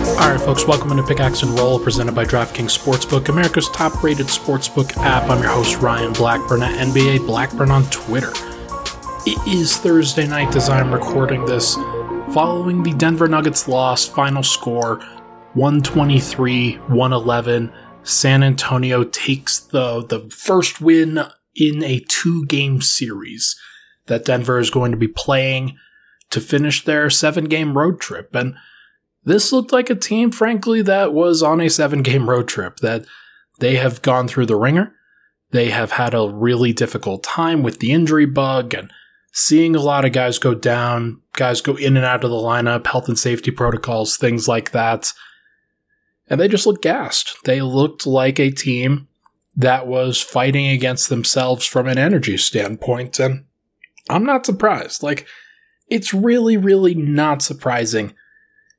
All right, folks, welcome into Pickaxe and Roll, presented by DraftKings Sportsbook, America's top-rated sportsbook app. I'm your host, Ryan Blackburn, at NBA Blackburn on Twitter. It is Thursday night as I'm recording this, following the Denver Nuggets loss, final score, 123-111. San Antonio takes the first win in a two-game series that Denver is going to be playing to finish their seven-game road trip. And this looked like a team, frankly, that was on a seven-game road trip, that they have gone through the ringer. They have had a really difficult time with the injury bug and seeing a lot of guys go down, guys go in and out of the lineup, health and safety protocols, things like that. And they just looked gassed. They looked like a team that was fighting against themselves from an energy standpoint. And I'm not surprised. Like, it's really, really not surprising,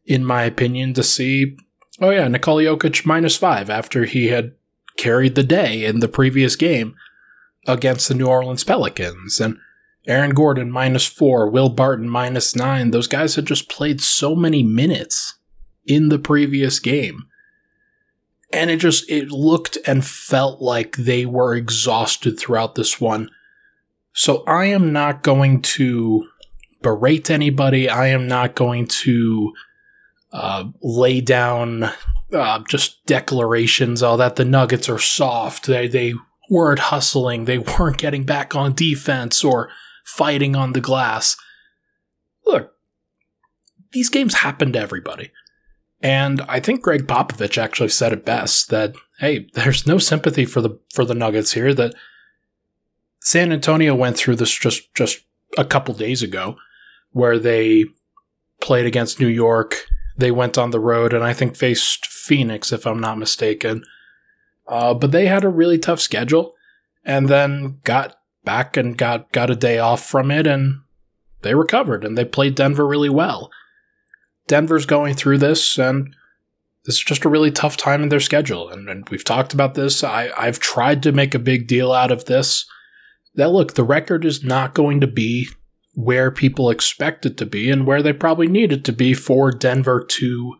in my opinion, to see, Nikola Jokić -5 after he had carried the day in the previous game against the New Orleans Pelicans, and Aaron Gordon -4, Will Barton -9. Those guys had just played so many minutes in the previous game, and it looked and felt like they were exhausted throughout this one. So I am not going to berate anybody. I am not going to lay down just declarations, all that the Nuggets are soft, they weren't hustling, they weren't getting back on defense or fighting on the glass. Look, these games happen to everybody. And I think Greg Popovich actually said it best, that, hey, there's no sympathy for the Nuggets here, that San Antonio went through this just a couple days ago, where they played against New York. They went on the road and I think faced Phoenix, if I'm not mistaken. But they had a really tough schedule and then got back and got a day off from it, and they recovered and they played Denver really well. Denver's going through this, and it's just a really tough time in their schedule. And we've talked about this. I've tried to make a big deal out of this. That, look, the record is not going to be where people expect it to be and where they probably need it to be for Denver to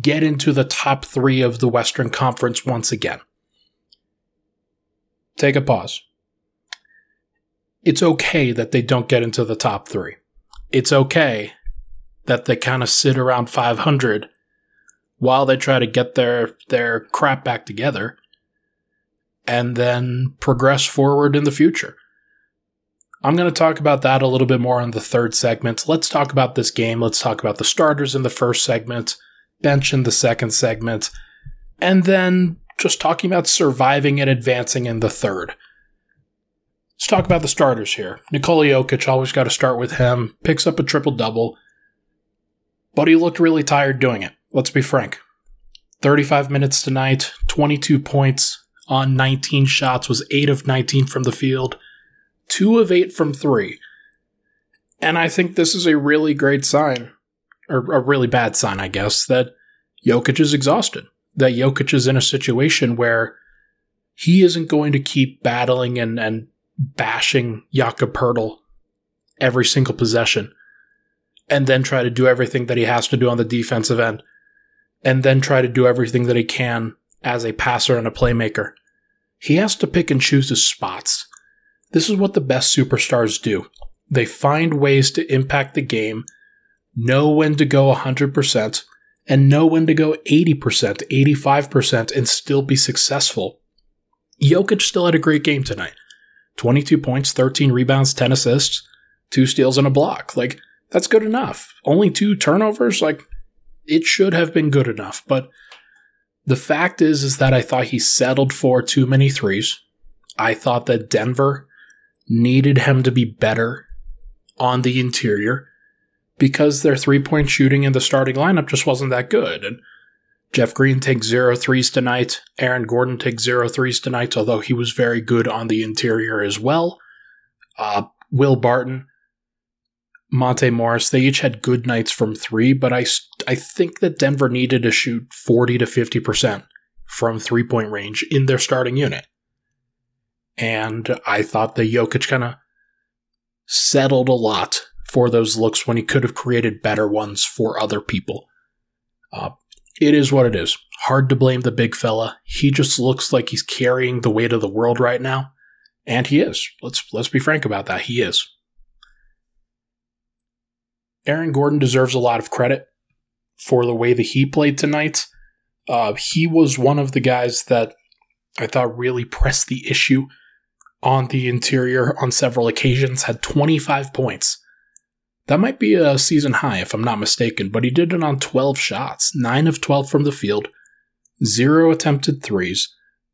get into the top three of the Western Conference once again. Take a pause. It's okay that they don't get into the top three. It's okay that they kind of sit around 500 while they try to get their crap back together and then progress forward in the future. I'm going to talk about that a little bit more in the third segment. Let's talk about this game. Let's talk about the starters in the first segment, bench in the second segment, and then just talking about surviving and advancing in the third. Let's talk about the starters here. Nikola Jokić, always got to start with him, picks up a triple-double, but he looked really tired doing it. Let's be frank. 35 minutes tonight, 22 points on 19 shots, was 8 of 19 from the field, 2 of 8 from 3. And I think this is a really great sign, or a really bad sign, I guess, that Jokić is exhausted, that Jokić is in a situation where he isn't going to keep battling and bashing Jakob Poeltl every single possession, and then try to do everything that he has to do on the defensive end, and then try to do everything that he can as a passer and a playmaker. He has to pick and choose his spots. This is what the best superstars do. They find ways to impact the game, know when to go 100%, and know when to go 80%, 85%, and still be successful. Jokić still had a great game tonight. 22 points, 13 rebounds, 10 assists, 2 steals, and a block. Like, that's good enough. Only 2 turnovers? Like, it should have been good enough. But the fact is that I thought he settled for too many threes. I thought that Denver needed him to be better on the interior because their three-point shooting in the starting lineup just wasn't that good. And Jeff Green takes 0 threes tonight. Aaron Gordon takes 0 threes tonight, although he was very good on the interior as well. Will Barton, Monte Morris, they each had good nights from 3, but I think that Denver needed to shoot 40 to 50% from three-point range in their starting unit. And I thought that Jokić kind of settled a lot for those looks when he could have created better ones for other people. It is what it is. Hard to blame the big fella. He just looks like he's carrying the weight of the world right now. And he is. Let's be frank about that. He is. Aaron Gordon deserves a lot of credit for the way that he played tonight. He was one of the guys that I thought really pressed the issue on the interior on several occasions, had 25 points. That might be a season high if I'm not mistaken, but he did it on 12 shots, 9 of 12 from the field, 0 attempted threes,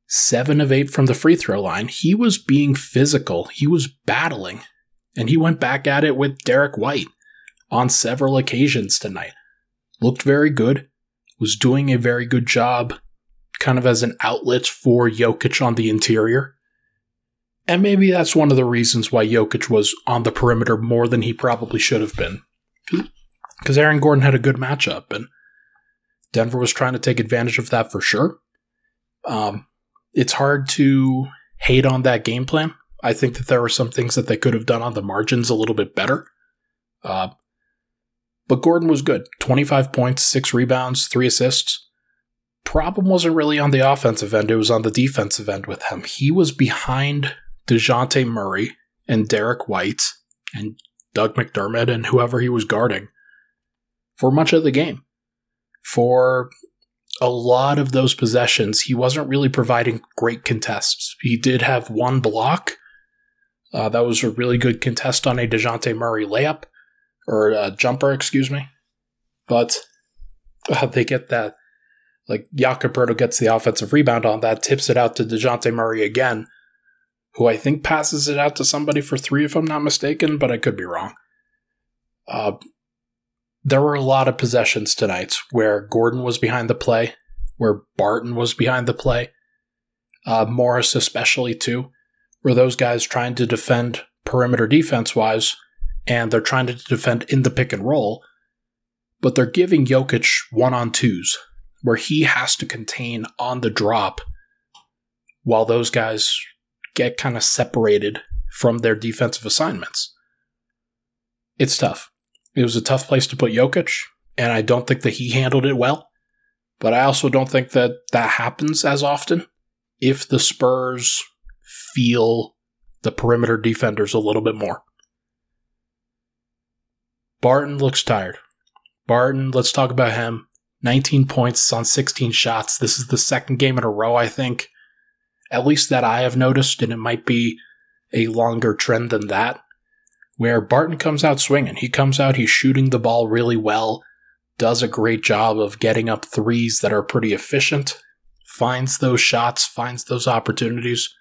7 of 8 from the free throw line. He was being physical. He was battling, and he went back at it with Derek White on several occasions tonight. Looked very good, was doing a very good job kind of as an outlet for Jokic on the interior. And maybe that's one of the reasons why Jokic was on the perimeter more than he probably should have been. Because Aaron Gordon had a good matchup, and Denver was trying to take advantage of that for sure. It's hard to hate on that game plan. I think that there were some things that they could have done on the margins a little bit better. But Gordon was good. 25 points, 6 rebounds, 3 assists. Problem wasn't really on the offensive end. It was on the defensive end with him. He was behind Dejounte Murray and Derek White and Doug McDermott and whoever he was guarding for much of the game. For a lot of those possessions, he wasn't really providing great contests. He did have one block. That was a really good contest on a Dejounte Murray layup or jumper, excuse me. But they get that. Like, Jakob Poeltl gets the offensive rebound on that, tips it out to Dejounte Murray again, who I think passes it out to somebody for 3 if I'm not mistaken, but I could be wrong. There were a lot of possessions tonight where Gordon was behind the play, where Barton was behind the play, Morris especially too, where those guys trying to defend perimeter defense-wise, and they're trying to defend in the pick and roll, but they're giving Jokic one-on-twos, where he has to contain on the drop while those guys get kind of separated from their defensive assignments. It's tough. It was a tough place to put Jokic, and I don't think that he handled it well, but I also don't think that that happens as often if the Spurs feel the perimeter defenders a little bit more. Barton looks tired. Barton, let's talk about him. 19 points on 16 shots. This is the second game in a row, I think, at least that I have noticed, and it might be a longer trend than that, where Barton comes out swinging. He comes out, he's shooting the ball really well, does a great job of getting up threes that are pretty efficient, finds those shots, finds those opportunities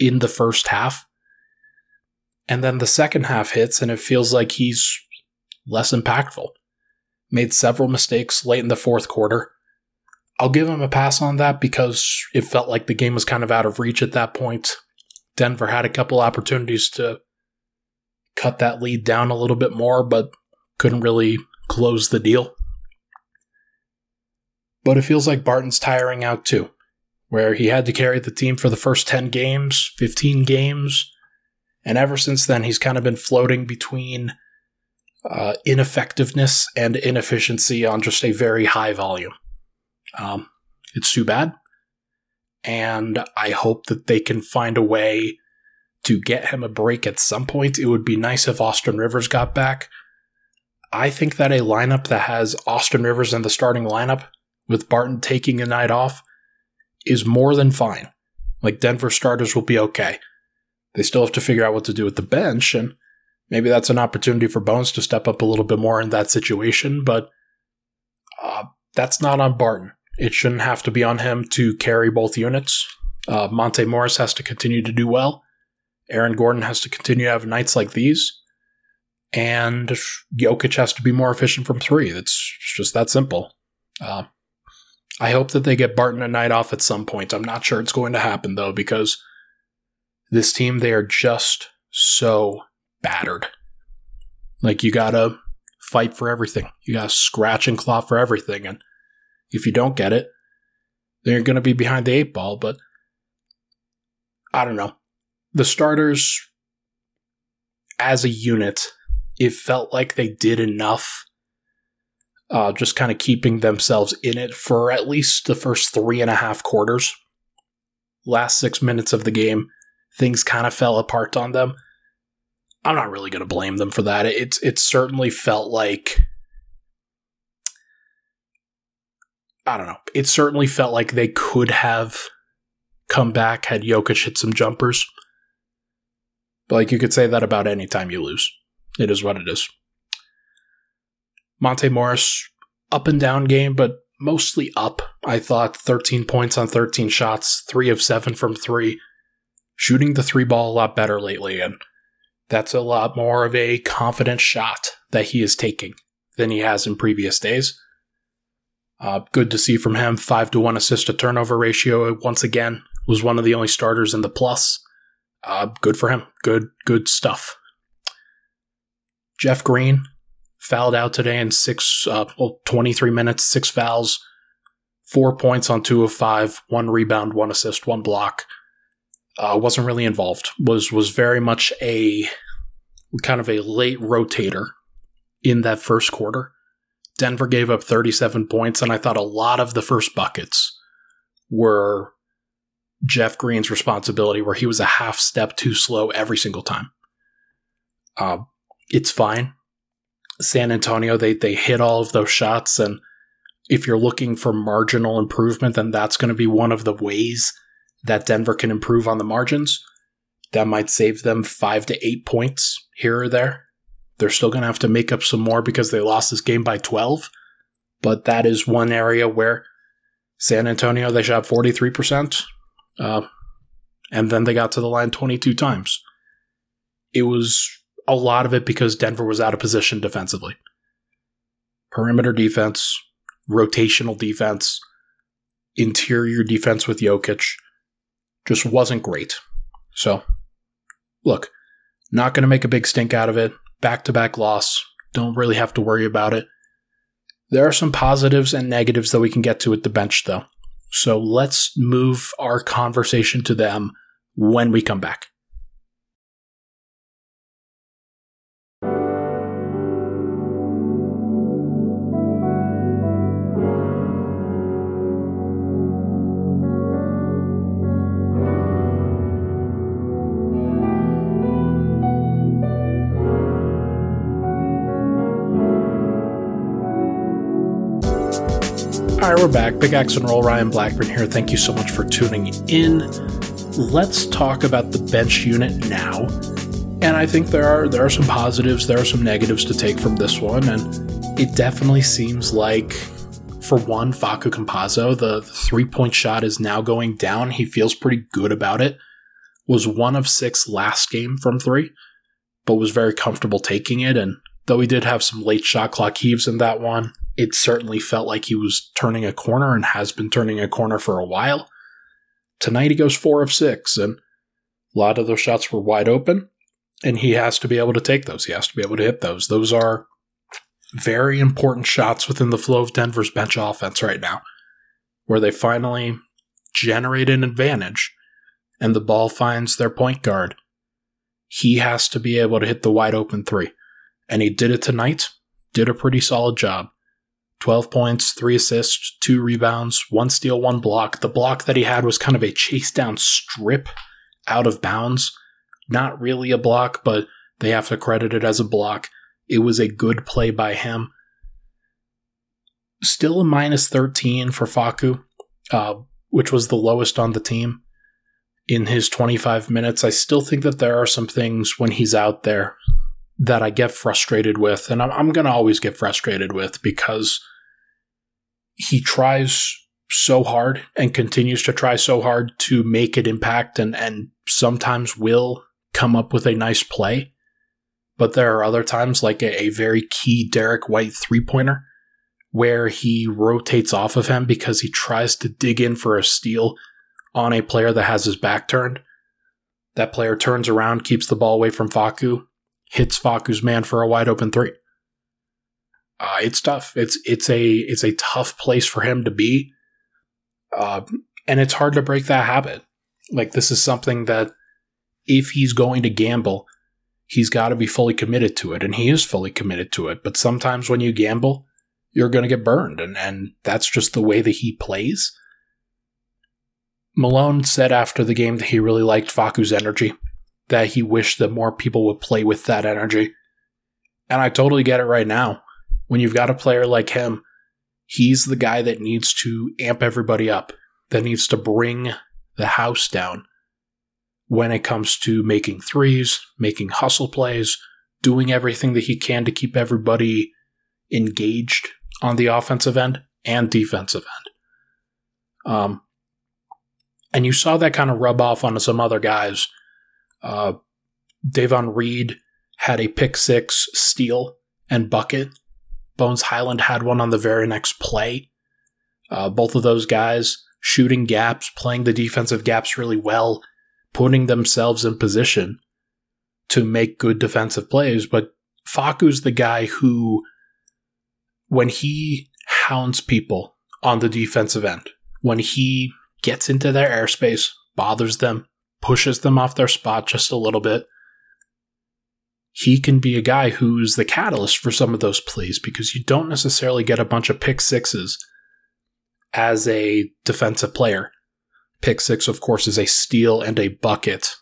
in the first half. And then the second half hits, and it feels like he's less impactful. Made several mistakes late in the fourth quarter. I'll give him a pass on that because it felt like the game was kind of out of reach at that point. Denver had a couple opportunities to cut that lead down a little bit more, but couldn't really close the deal. But it feels like Barton's tiring out too, where he had to carry the team for the first 10 games, 15 games, and ever since then he's kind of been floating between ineffectiveness and inefficiency on just a very high volume. It's too bad. And I hope that they can find a way to get him a break at some point. It would be nice if Austin Rivers got back. I think that a lineup that has Austin Rivers in the starting lineup with Barton taking a night off is more than fine. Like, Denver starters will be okay. They still have to figure out what to do with the bench, and maybe that's an opportunity for Bones to step up a little bit more in that situation, but that's not on Barton. It shouldn't have to be on him to carry both units. Monte Morris has to continue to do well. Aaron Gordon has to continue to have nights like these. And Jokic has to be more efficient from 3. It's just that simple. I hope that they get Barton a night off at some point. I'm not sure it's going to happen, though, because this team, they are just so battered. Like, you gotta fight for everything. You gotta scratch and claw for everything. And if you don't get it, then you're gonna be behind the 8 ball. But I don't know. The starters as a unit, it felt like they did enough just kind of keeping themselves in it for at least the first 3.5 quarters. Last 6 minutes of the game, things kind of fell apart on them. I'm not really going to blame them for that. It certainly felt like, I don't know. It certainly felt like they could have come back had Jokić hit some jumpers. But like, you could say that about any time you lose. It is what it is. Monte Morris, up and down game, but mostly up. I thought 13 points on 13 shots, 3 of 7 from 3. Shooting the 3 ball a lot better lately, and that's a lot more of a confident shot that he is taking than he has in previous days. Good to see from him. 5-to-1 assist to turnover ratio once again. Was one of the only starters in the plus. Good for him. Good stuff. Jeff Green fouled out today in 23 minutes, 6 fouls, 4 points on 2 of 5, 1 rebound, 1 assist, 1 block. Wasn't really involved. Was very much a kind of a late rotator in that first quarter. Denver gave up 37 points, and I thought a lot of the first buckets were Jeff Green's responsibility, where he was a half step too slow every single time. It's fine. San Antonio, they hit all of those shots, and if you're looking for marginal improvement, then that's going to be one of the ways that Denver can improve on the margins. That might save them 5 to 8 points here or there. They're still going to have to make up some more because they lost this game by 12. But that is one area where San Antonio, they shot 43%. And then they got to the line 22 times. It was a lot of it because Denver was out of position defensively. Perimeter defense, rotational defense, interior defense with Jokić just wasn't great. So, look, not going to make a big stink out of it. Back-to-back loss. Don't really have to worry about it. There are some positives and negatives that we can get to at the bench, though. So let's move our conversation to them when we come back. All right, we're back. Pickaxe and Roll. Ryan Blackburn here. Thank you so much for tuning in. Let's talk about the bench unit now. And I think there are some positives, there are some negatives to take from this one. And it definitely seems like, for one, Facundo Campazzo, the three-point shot is now going down. He feels pretty good about it. Was 1 of 6 last game from 3, but was very comfortable taking it. And though he did have some late shot clock heaves in that one, it certainly felt like he was turning a corner and has been turning a corner for a while. Tonight he goes 4 of 6, and a lot of those shots were wide open, and he has to be able to take those. He has to be able to hit those. Those are very important shots within the flow of Denver's bench offense right now, where they finally generate an advantage, and the ball finds their point guard. He has to be able to hit the wide open 3, and he did it tonight. Did a pretty solid job. 12 points, 3 assists, 2 rebounds, 1 steal, 1 block. The block that he had was kind of a chase down strip out of bounds. Not really a block, but they have to credit it as a block. It was a good play by him. Still a minus 13 for Facu, which was the lowest on the team in his 25 minutes. I still think that there are some things when he's out there that I get frustrated with, and I'm going to always get frustrated with, because he tries so hard and continues to try so hard to make an impact, and sometimes will come up with a nice play. But there are other times, like a very key Derek White three-pointer, where he rotates off of him because he tries to dig in for a steal on a player that has his back turned. That player turns around, keeps the ball away from Facu, hits Facu's man for a wide open 3. It's tough. It's a tough place for him to be. And it's hard to break that habit. Like, this is something that if he's going to gamble, he's got to be fully committed to it. And he is fully committed to it. But sometimes when you gamble, you're going to get burned. And that's just the way that he plays. Malone said after the game that he really liked Facu's energy, that he wished that more people would play with that energy. And I totally get it right now. When you've got a player like him, he's the guy that needs to amp everybody up, that needs to bring the house down when it comes to making threes, making hustle plays, doing everything that he can to keep everybody engaged on the offensive end and defensive end. And you saw that kind of rub off on some other guys. Davon Reed had a pick six, steal, and bucket. Bones Highland had one on the very next play. Both of those guys shooting gaps, playing the defensive gaps really well, putting themselves in position to make good defensive plays. But Facu's the guy who, when he hounds people on the defensive end, when he gets into their airspace, bothers them, pushes them off their spot just a little bit, he can be a guy who's the catalyst for some of those plays, because you don't necessarily get a bunch of pick sixes as a defensive player. Pick six, of course, is a steal and a bucket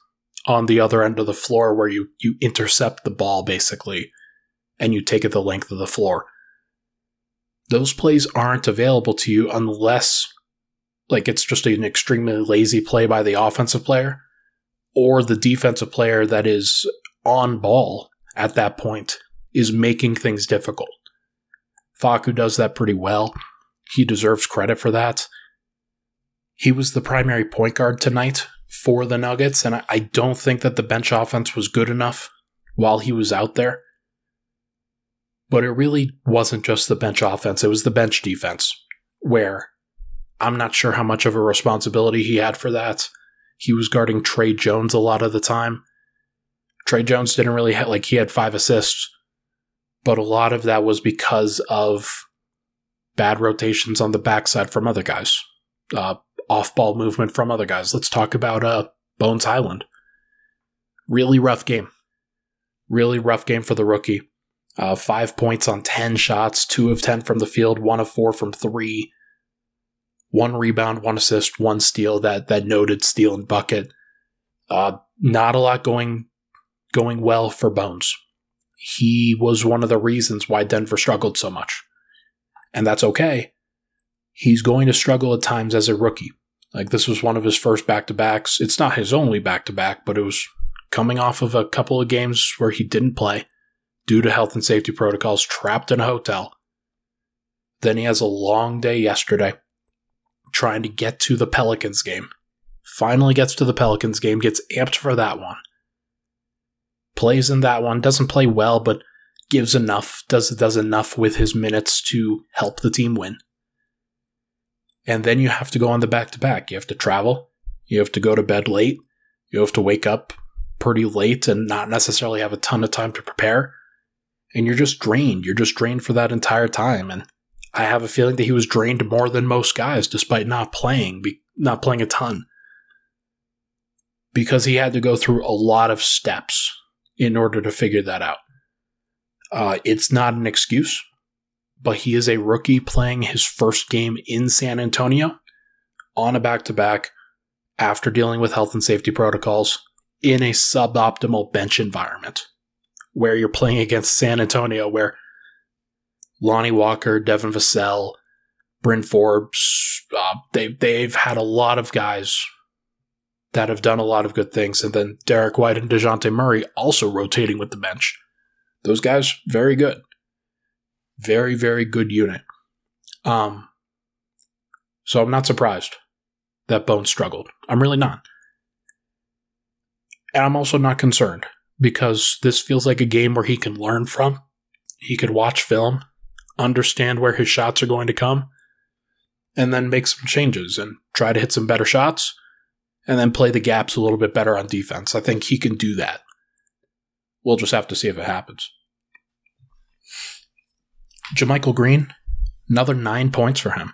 on the other end of the floor where you intercept the ball, basically, and you take it the length of the floor. Those plays aren't available to you unless... like it's just an extremely lazy play by the offensive player or the defensive player that is on ball at that point is making things difficult. Facu does that pretty well. He deserves credit for that. He was the primary point guard tonight for the Nuggets, and I don't think that the bench offense was good enough while he was out there. But it really wasn't just the bench offense. It was the bench defense where... I'm not sure how much of a responsibility he had for that. He was guarding Tre Jones a lot of the time. Tre Jones didn't really have, he had 5 assists, but a lot of that was because of bad rotations on the backside from other guys, off-ball movement from other guys. Let's talk about Bones Highland. Really rough game. Really rough game for the rookie. 5 points on 10 shots, 2 of 10 from the field, 1 of 4 from 3. 1 rebound, 1 assist, 1 steal, that noted steal and bucket. Not a lot going well for Bones. He was one of the reasons why Denver struggled so much. And that's okay. He's going to struggle at times as a rookie. This was one of his first back-to-backs. It's not his only back-to-back, but it was coming off of a couple of games where he didn't play due to health and safety protocols, trapped in a hotel. Then he has a long day yesterday, trying to get to the Pelicans game. Finally gets to the Pelicans game, gets amped for that one. Plays in that one, doesn't play well, but gives enough, does enough with his minutes to help the team win. And then you have to go on the back-to-back. You have to travel, you have to go to bed late, you have to wake up pretty late and not necessarily have a ton of time to prepare. And you're just drained. You're just drained for that entire time, and I have a feeling that he was drained more than most guys, despite not playing a ton, because he had to go through a lot of steps in order to figure that out. It's not an excuse, but he is a rookie playing his first game in San Antonio on a back-to-back after dealing with health and safety protocols in a suboptimal bench environment where you're playing against San Antonio, where Lonnie Walker, Devin Vassell, Bryn Forbes, they've had a lot of guys that have done a lot of good things. And then Derek White and Dejounte Murray also rotating with the bench. Those guys, very good. Very, very good unit. So I'm not surprised that Bones struggled. I'm really not. And I'm also not concerned, because this feels like a game where he can learn from. He could watch film, understand where his shots are going to come, and then make some changes and try to hit some better shots, and then play the gaps a little bit better on defense. I think he can do that. We'll just have to see if it happens. JaMychal Green, another 9 points for him.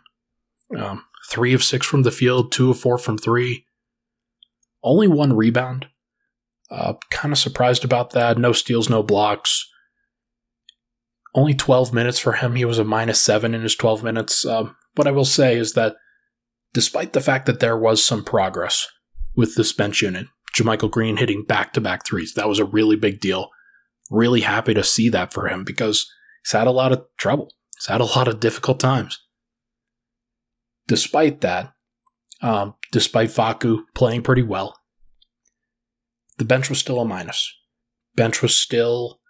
3 of 6 from the field, 2 of 4 from 3. Only 1 rebound. Kind of surprised about that. No steals, no blocks. Only 12 minutes for him. He was a -7 in his 12 minutes. What I will say is that despite the fact that there was some progress with this bench unit, JaMychal Green hitting back-to-back threes, that was a really big deal. Really happy to see that for him because he's had a lot of trouble. He's had a lot of difficult times. Despite that, despite Facu playing pretty well, the bench was still a minus. Bench was still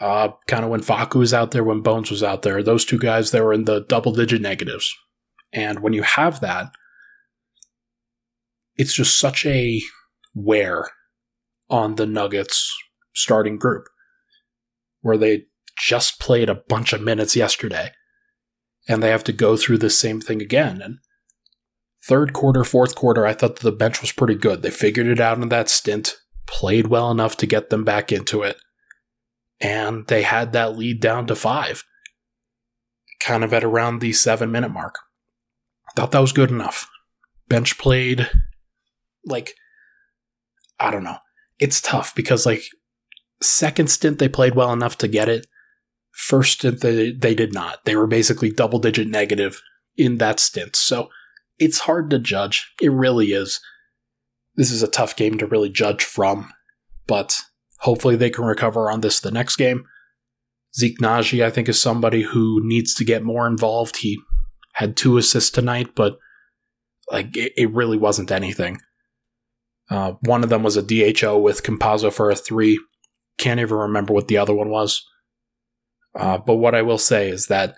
kind of when Facu was out there, when Bones was out there. Those two guys, they were in the double-digit negatives. And when you have that, it's just such a wear on the Nuggets starting group, where they just played a bunch of minutes yesterday, and they have to go through the same thing again. And third quarter, fourth quarter, I thought that the bench was pretty good. They figured it out in that stint, played well enough to get them back into it, and they had that lead down to 5, kind of at around the 7-minute mark. Thought that was good enough. Bench played, like, I don't know. It's tough because, like, second stint, they played well enough to get it. First stint, they did not. They were basically double-digit negative in that stint. So it's hard to judge. It really is. This is a tough game to really judge from, but hopefully they can recover on this the next game. Zeke Nnaji, I think, is somebody who needs to get more involved. He had 2 assists tonight, but like it really wasn't anything. One of them was a DHO with Campazzo for a 3. Can't even remember what the other one was. But what I will say is that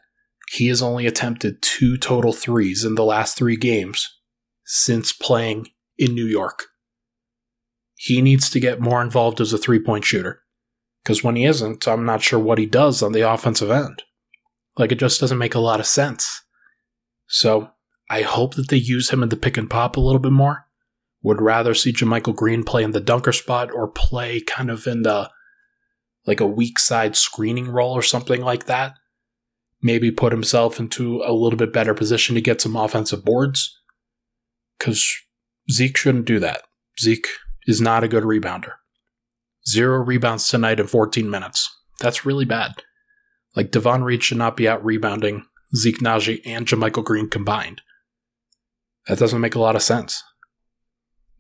he has only attempted 2 total 3s in the last 3 games since playing in New York. He needs to get more involved as a three-point shooter, because when he isn't, I'm not sure what he does on the offensive end. Like, it just doesn't make a lot of sense. So I hope that they use him in the pick and pop a little bit more. Would rather see JaMychal Green play in the dunker spot or play kind of in the, like, a weak side screening role or something like that. Maybe put himself into a little bit better position to get some offensive boards, because Zeke shouldn't do that. Zeke is not a good rebounder. 0 rebounds tonight in 14 minutes. That's really bad. Like, Davon Reed should not be out rebounding Zeke Nnaji and JaMychal Green combined. That doesn't make a lot of sense.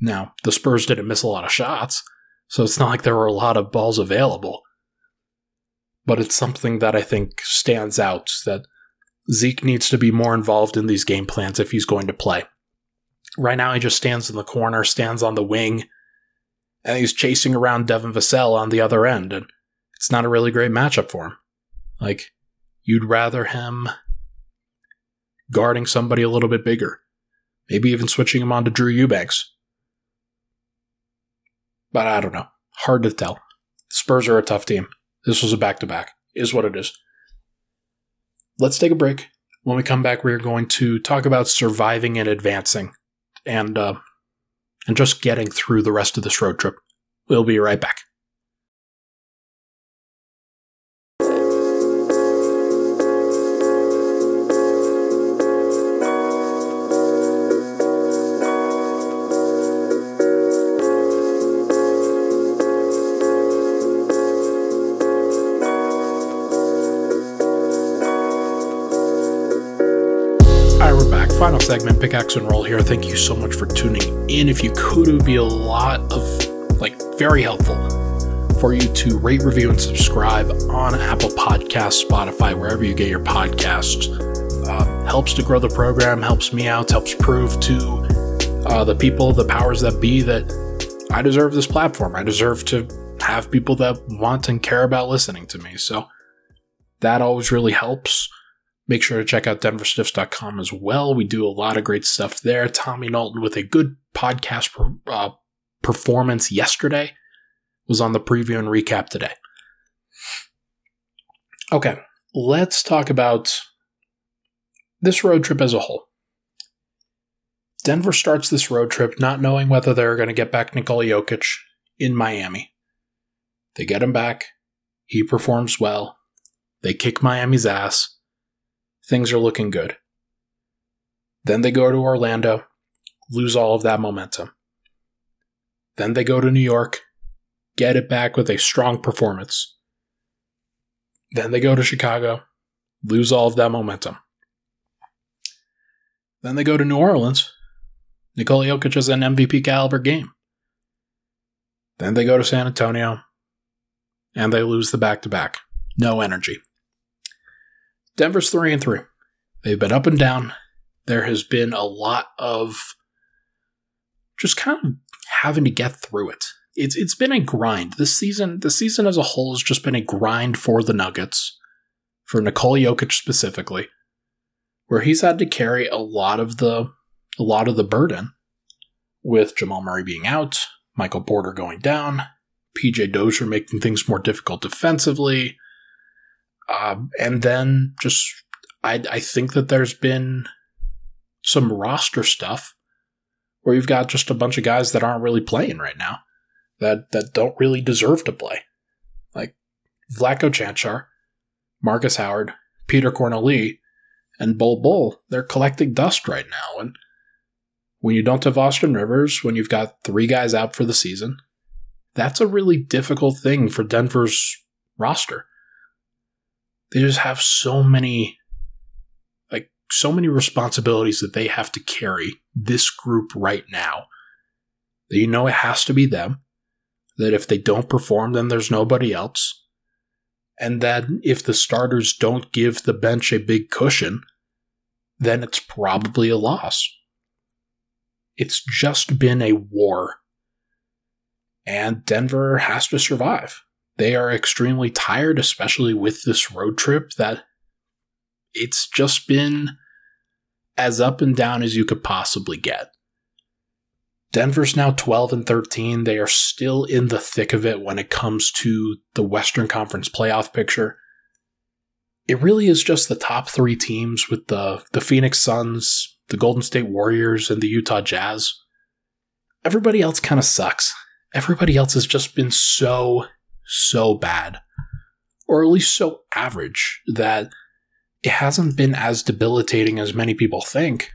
Now, the Spurs didn't miss a lot of shots, so it's not like there were a lot of balls available. But it's something that I think stands out, that Zeke needs to be more involved in these game plans if he's going to play. Right now, he just stands in the corner, stands on the wing, and he's chasing around Devin Vassell on the other end, and it's not a really great matchup for him. Like, you'd rather him guarding somebody a little bit bigger. Maybe even switching him on to Drew Eubanks. But I don't know. Hard to tell. The Spurs are a tough team. This was a back-to-back. Is what it is. Let's take a break. When we come back, we're going to talk about surviving and advancing, and just getting through the rest of this road trip. We'll be right back. Final segment, Pickaxe and Roll here. Thank you so much for tuning in. If you could, it would be a lot of, like, very helpful for you to rate, review, and subscribe on Apple Podcasts, Spotify, wherever you get your podcasts. Helps to grow the program, helps me out, helps prove to the people, the powers that be, that I deserve this platform. I deserve to have people that want and care about listening to me. So that always really helps. Make sure to check out DenverStiffs.com as well. We do a lot of great stuff there. Tommy Naughton with a good podcast performance yesterday was on the preview and recap today. Okay, let's talk about this road trip as a whole. Denver starts this road trip not knowing whether they're going to get back Nikola Jokić in Miami. They get him back. He performs well. They kick Miami's ass. Things are looking good. Then they go to Orlando, lose all of that momentum. Then they go to New York, get it back with a strong performance. Then they go to Chicago, lose all of that momentum. Then they go to New Orleans. Nikola Jokić has an MVP caliber game. Then they go to San Antonio, and they lose the back-to-back. No energy. Denver's 3-3. They've been up and down. There has been a lot of just kind of having to get through it. It's been a grind. This season as a whole has just been a grind for the Nuggets, for Nikola Jokić specifically, where he's had to carry a lot of the burden with Jamal Murray being out, Michael Porter going down, PJ Dozier making things more difficult defensively, and then just I think that there's been some roster stuff where you've got just a bunch of guys that aren't really playing right now, that don't really deserve to play, like Vlaco Cancar, Marcus Howard, Peter Cornely, and Bol Bol. They're collecting dust right now, and when you don't have Austin Rivers, when you've got three guys out for the season, that's a really difficult thing for Denver's roster. They just have so many responsibilities that they have to carry, this group right now, that you know it has to be them, that if they don't perform, then there's nobody else, and that if the starters don't give the bench a big cushion, then it's probably a loss. It's just been a war, and Denver has to survive. They are extremely tired, especially with this road trip, that it's just been as up and down as you could possibly get. Denver's now 12-13. They are still in the thick of it when it comes to the Western Conference playoff picture. It really is just the top three teams, with the Phoenix Suns, the Golden State Warriors, and the Utah Jazz. Everybody else kind of sucks. Everybody else has just been so bad, or at least so average, that it hasn't been as debilitating as many people think,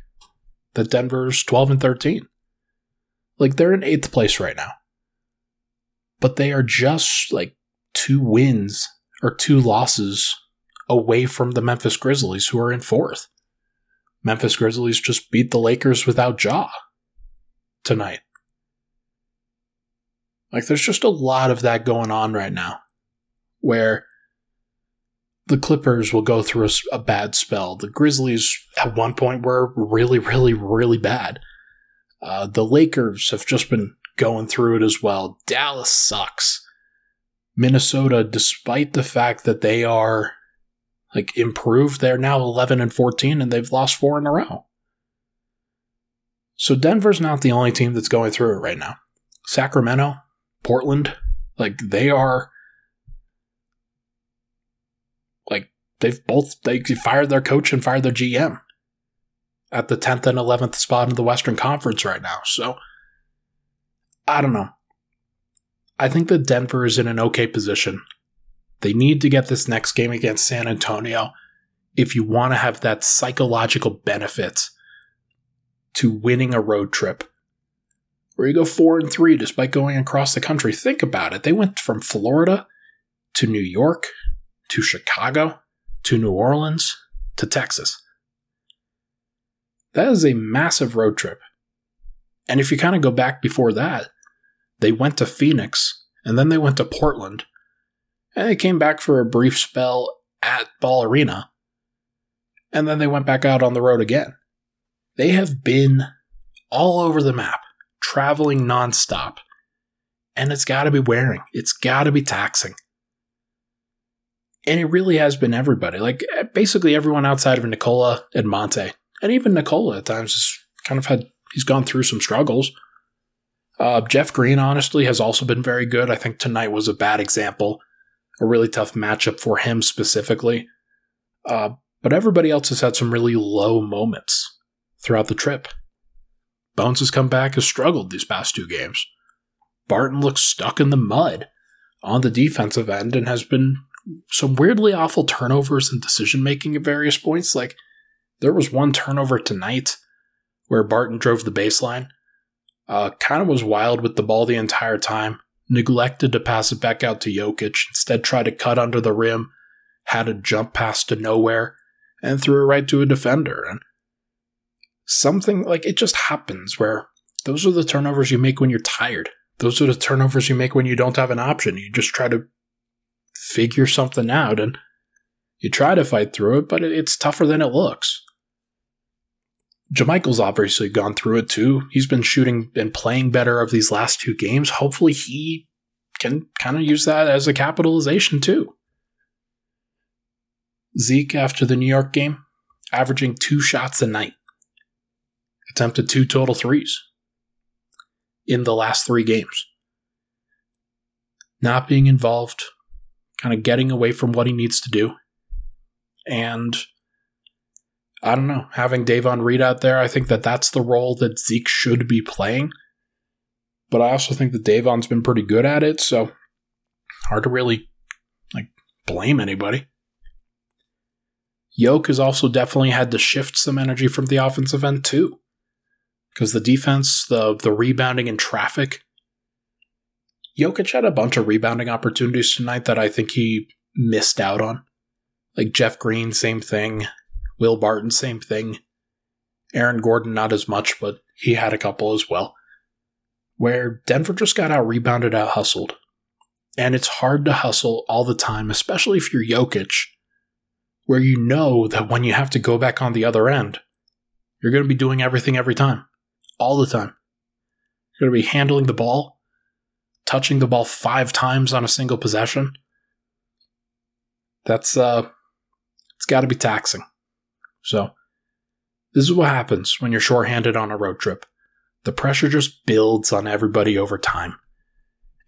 that Denver's 12-13. Like, they're in 8th place right now, but they are just like 2 wins or 2 losses away from the Memphis Grizzlies, who are in 4th. Memphis Grizzlies just beat the Lakers without Ja tonight. Like, there's just a lot of that going on right now, where the Clippers will go through a bad spell. The Grizzlies at one point were really, really, really bad. The Lakers have just been going through it as well. Dallas sucks. Minnesota, despite the fact that they are like improved, they're now 11-14, and they've lost 4 in a row. So Denver's not the only team that's going through it right now. Sacramento, Portland, they fired their coach and fired their GM at the 10th and 11th spot in the Western Conference right now. So I don't know. I think that Denver is in an okay position. They need to get this next game against San Antonio if you want to have that psychological benefit to winning a road trip, where you go 4-3 despite going across the country. Think about it. They went from Florida to New York to Chicago to New Orleans to Texas. That is a massive road trip. And if you kind of go back before that, they went to Phoenix, and then they went to Portland, and they came back for a brief spell at Ball Arena, and then they went back out on the road again. They have been all over the map, traveling nonstop, and it's got to be wearing. It's got to be taxing. And it really has been everybody. Like, basically everyone outside of Nikola and Monte, and even Nikola at times has he's gone through some struggles. Jeff Green, honestly, has also been very good. I think tonight was a bad example, a really tough matchup for him specifically. But everybody else has had some really low moments throughout the trip. Bones has come back, has struggled these past 2 games. Barton looks stuck in the mud on the defensive end and has been some weirdly awful turnovers and decision-making at various points. Like, there was one turnover tonight where Barton drove the baseline, kind of was wild with the ball the entire time, neglected to pass it back out to Jokić, instead tried to cut under the rim, had a jump pass to nowhere and threw it right to a defender. And something like it just happens where those are the turnovers you make when you're tired. Those are the turnovers you make when you don't have an option. You just try to figure something out and you try to fight through it, but it's tougher than it looks. JaMychal's obviously gone through it too. He's been shooting and playing better of these last two games. Hopefully he can kind of use that as a capitalization too. Zeke, after the New York game, averaging 2 shots a night. Attempted 2 total threes in the last 3 games. Not being involved, kind of getting away from what he needs to do. And I don't know, having Davon Reed out there, I think that that's the role that Zeke should be playing. But I also think that Davon's been pretty good at it, so hard to really blame anybody. Yoke has also definitely had to shift some energy from the offensive end too. Because the defense, the rebounding and traffic. Jokic had a bunch of rebounding opportunities tonight that I think he missed out on. Like Jeff Green, same thing. Will Barton, same thing. Aaron Gordon, not as much, but he had a couple as well. Where Denver just got out-rebounded, out-hustled. And it's hard to hustle all the time, especially if you're Jokic, where you know that when you have to go back on the other end, you're going to be doing everything every time. All the time. You're going to be handling the ball, touching the ball 5 times on a single possession. That's, it's got to be taxing. So, this is what happens when you're shorthanded on a road trip. The pressure just builds on everybody over time.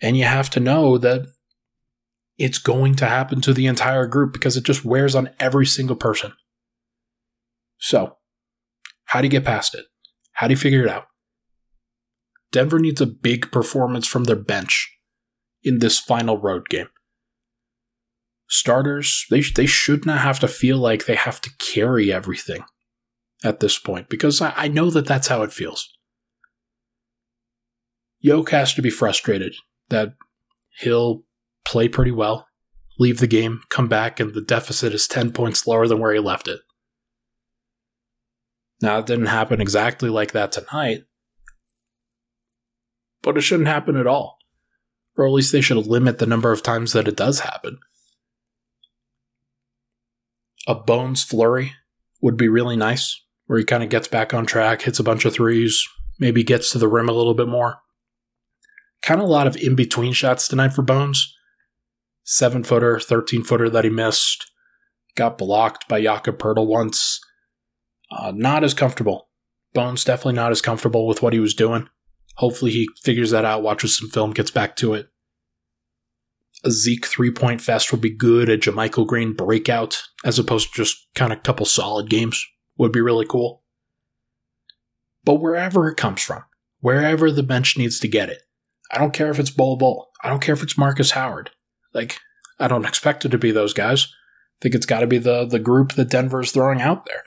And you have to know that it's going to happen to the entire group because it just wears on every single person. So, how do you get past it? How do you figure it out? Denver needs a big performance from their bench in this final road game. Starters, they should not have to feel like they have to carry everything at this point, because I know that that's how it feels. Jokic has to be frustrated that he'll play pretty well, leave the game, come back, and the deficit is 10 points lower than where he left it. Now, it didn't happen exactly like that tonight, but it shouldn't happen at all. Or at least they should limit the number of times that it does happen. A Bones flurry would be really nice, where he kind of gets back on track, hits a bunch of threes, maybe gets to the rim a little bit more. Kind of a lot of in-between shots tonight for Bones. 7-footer, 13-footer that he missed. Got blocked by Jakob Poeltl once. Not as comfortable. Bones definitely not as comfortable with what he was doing. Hopefully he figures that out, watches some film, gets back to it. A Zeke 3-point fest would be good. A JaMychal Green breakout, as opposed to just kind of a couple solid games, would be really cool. But wherever it comes from, wherever the bench needs to get it, I don't care if it's Bol Bol. I don't care if it's Marcus Howard. I don't expect it to be those guys. I think it's got to be the group that Denver's throwing out there.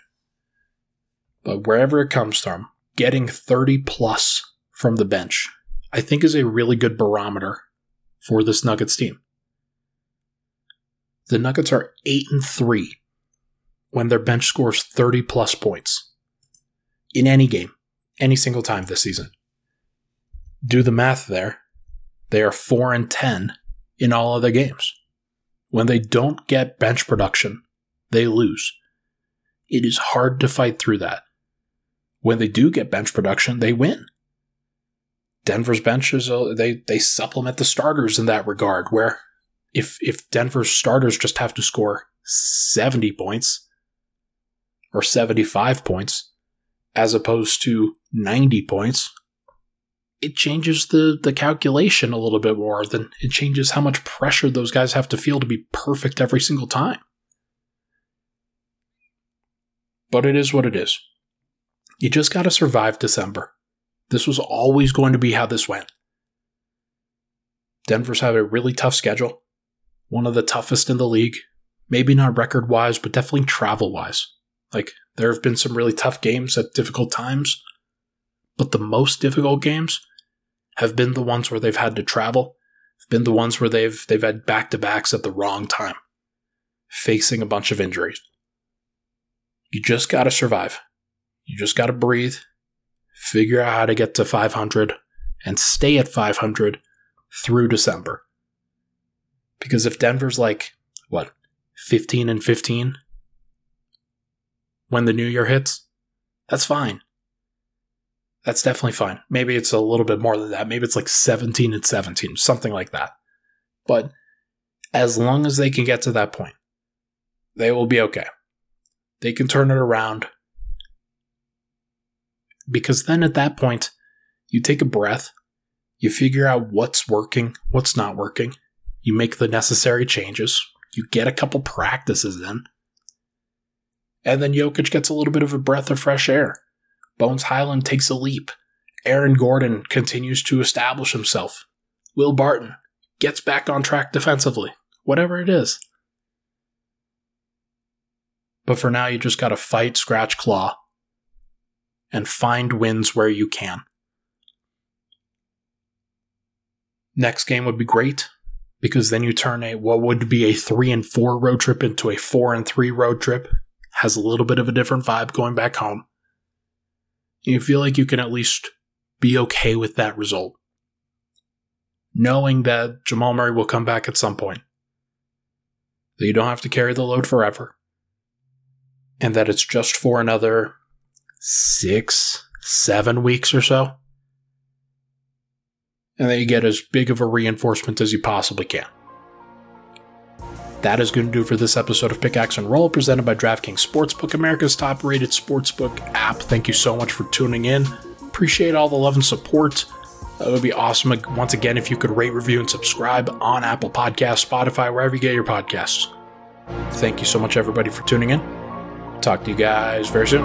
But wherever it comes from, getting 30-plus from the bench, I think is a really good barometer for this Nuggets team. The Nuggets are 8-3 when their bench scores 30-plus points in any game, any single time this season. Do the math there. They are 4-10 in all other games. When they don't get bench production, they lose. It is hard to fight through that. When they do get bench production, they win. Denver's benches, they supplement the starters in that regard, where if Denver's starters just have to score 70 points or 75 points as opposed to 90 points, it changes the calculation a little bit more than it changes how much pressure those guys have to feel to be perfect every single time. But it is what it is. You just got to survive December. This was always going to be how this went. Denver's have a really tough schedule. One of the toughest in the league. Maybe not record-wise, but definitely travel-wise. There have been some really tough games at difficult times, but the most difficult games have been the ones where they've had to travel, have been the ones where they've had back-to-backs at the wrong time. facing a bunch of injuries. You just got to survive. You just got to breathe, figure out how to get to 500, and stay at 500 through December. Because if Denver's like, what, 15-15 when the new year hits, that's fine. That's definitely fine. Maybe it's a little bit more than that. Maybe it's like 17-17, something like that. But as long as they can get to that point, they will be okay. They can turn it around. Because then at that point, you take a breath, you figure out what's working, what's not working, you make the necessary changes, you get a couple practices in, and then Jokic gets a little bit of a breath of fresh air. Bones Highland takes a leap. Aaron Gordon continues to establish himself. Will Barton gets back on track defensively, whatever it is. But for now, you just got to fight, scratch, claw, and find wins where you can. Next game would be great, because then you turn a what would be a 3-4 road trip into a 4-3 road trip. Has a little bit of a different vibe going back home. You feel like you can at least be okay with that result, knowing that Jamal Murray will come back at some point, that you don't have to carry the load forever, and that it's just for another 6-7 weeks or so, and that you get as big of a reinforcement as you possibly can. That is going to do for this episode of Pickaxe and Roll, presented by DraftKings Sportsbook, America's top-rated sportsbook app. Thank you so much for tuning in. Appreciate all the love and support. It would be awesome, once again, if you could rate, review, and subscribe on Apple Podcasts, Spotify, wherever you get your podcasts. Thank you so much, everybody, for tuning in. Talk to you guys very soon.